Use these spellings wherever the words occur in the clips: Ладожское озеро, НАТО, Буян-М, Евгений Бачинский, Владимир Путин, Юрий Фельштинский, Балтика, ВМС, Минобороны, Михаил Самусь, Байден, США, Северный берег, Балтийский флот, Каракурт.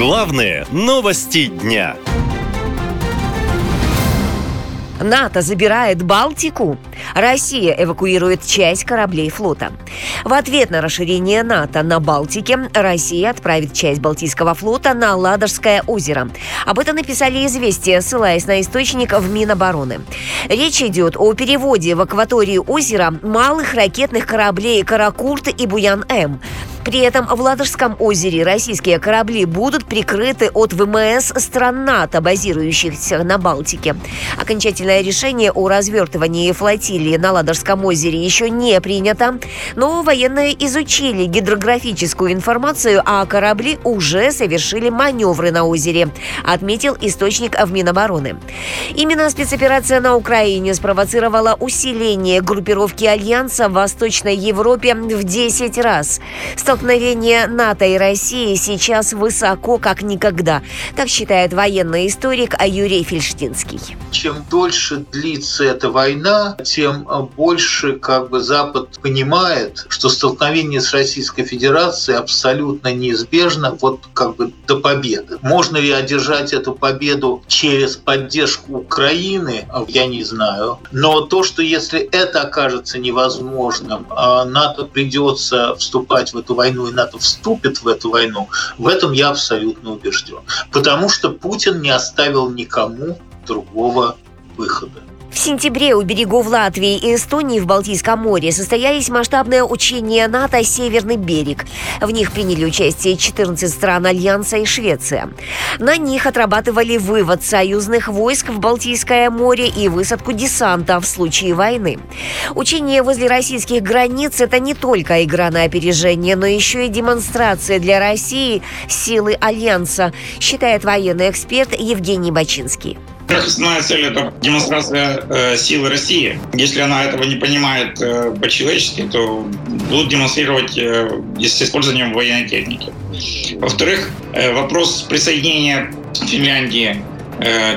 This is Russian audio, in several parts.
Главные новости дня. НАТО забирает Балтику. Россия эвакуирует часть кораблей флота. В ответ на расширение НАТО на Балтике Россия отправит часть Балтийского флота на Ладожское озеро. Об этом написали «Известия», ссылаясь на источник в Минобороны. Речь идет о переводе в акваторию озера малых ракетных кораблей «Каракурт» и «Буян-М». При этом в Ладожском озере российские корабли будут прикрыты от ВМС стран НАТО, базирующихся на Балтике. Окончательное решение о развертывании флотилии на Ладожском озере еще не принято, но военные изучили гидрографическую информацию, а корабли уже совершили маневры на озере, отметил источник в Минобороны. Именно спецоперация на Украине спровоцировала усиление группировки Альянса в Восточной Европе в 10 раз. Столкновение НАТО и России сейчас высоко, как никогда, так считает военный историк Юрий Фельштинский. Чем дольше длится эта война, тем больше Запад понимает, что столкновение с Российской Федерацией абсолютно неизбежно до победы. Можно ли одержать эту победу через поддержку Украины, я не знаю. Но то, что если это окажется невозможным, НАТО придется вступать в эту войну, и НАТО вступит в эту войну, в этом я абсолютно убежден. Потому что Путин не оставил никому другого выхода. В сентябре у берегов Латвии и Эстонии в Балтийском море состоялись масштабные учения НАТО «Северный берег». В них приняли участие 14 стран Альянса и Швеция. На них отрабатывали вывод союзных войск в Балтийское море и высадку десанта в случае войны. Учение возле российских границ – это не только игра на опережение, но еще и демонстрация для России силы Альянса, считает военный эксперт Евгений Бачинский. Основная цель – это демонстрация силы России. Если она этого не понимает по-человечески, то будут демонстрировать с использованием военной техники. Во-вторых, вопрос присоединения Финляндии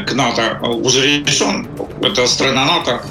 к НАТО уже решен. Это страна НАТО,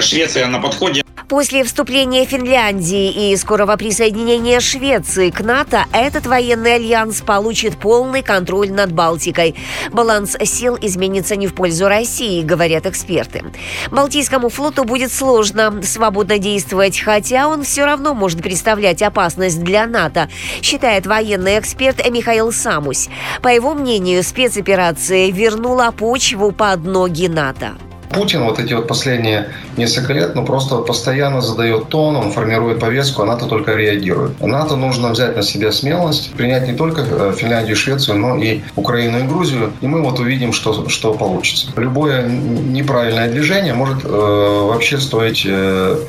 Швеция на подходе. После вступления Финляндии и скорого присоединения Швеции к НАТО этот военный альянс получит полный контроль над Балтикой. Баланс сил изменится не в пользу России, говорят эксперты. Балтийскому флоту будет сложно свободно действовать, хотя он все равно может представлять опасность для НАТО, считает военный эксперт Михаил Самусь. По его мнению, спецоперация вернула почву под ноги НАТО. Путин последние несколько лет просто постоянно задает тон, он формирует повестку, а НАТО только реагирует. НАТО нужно взять на себя смелость, принять не только Финляндию и Швецию, но и Украину и Грузию, и мы увидим, что получится. Любое неправильное движение может вообще стоить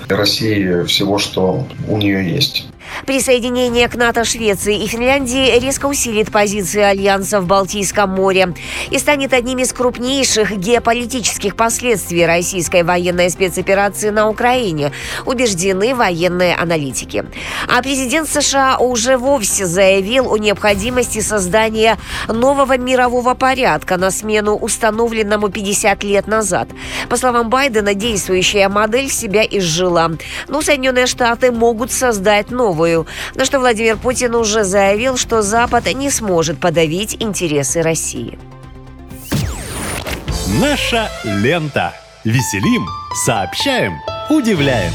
России всего, что у нее есть. Присоединение к НАТО Швеции и Финляндии резко усилит позиции Альянса в Балтийском море и станет одним из крупнейших геополитических последствий российской военной спецоперации на Украине, убеждены военные аналитики. А президент США уже вовсе заявил о необходимости создания нового мирового порядка на смену установленному 50 лет назад. По словам Байдена, действующая модель себя изжила. Но Соединенные Штаты могут создать новую. На что Владимир Путин уже заявил, что Запад не сможет подавить интересы России. Наша лента. Веселим, сообщаем, удивляем.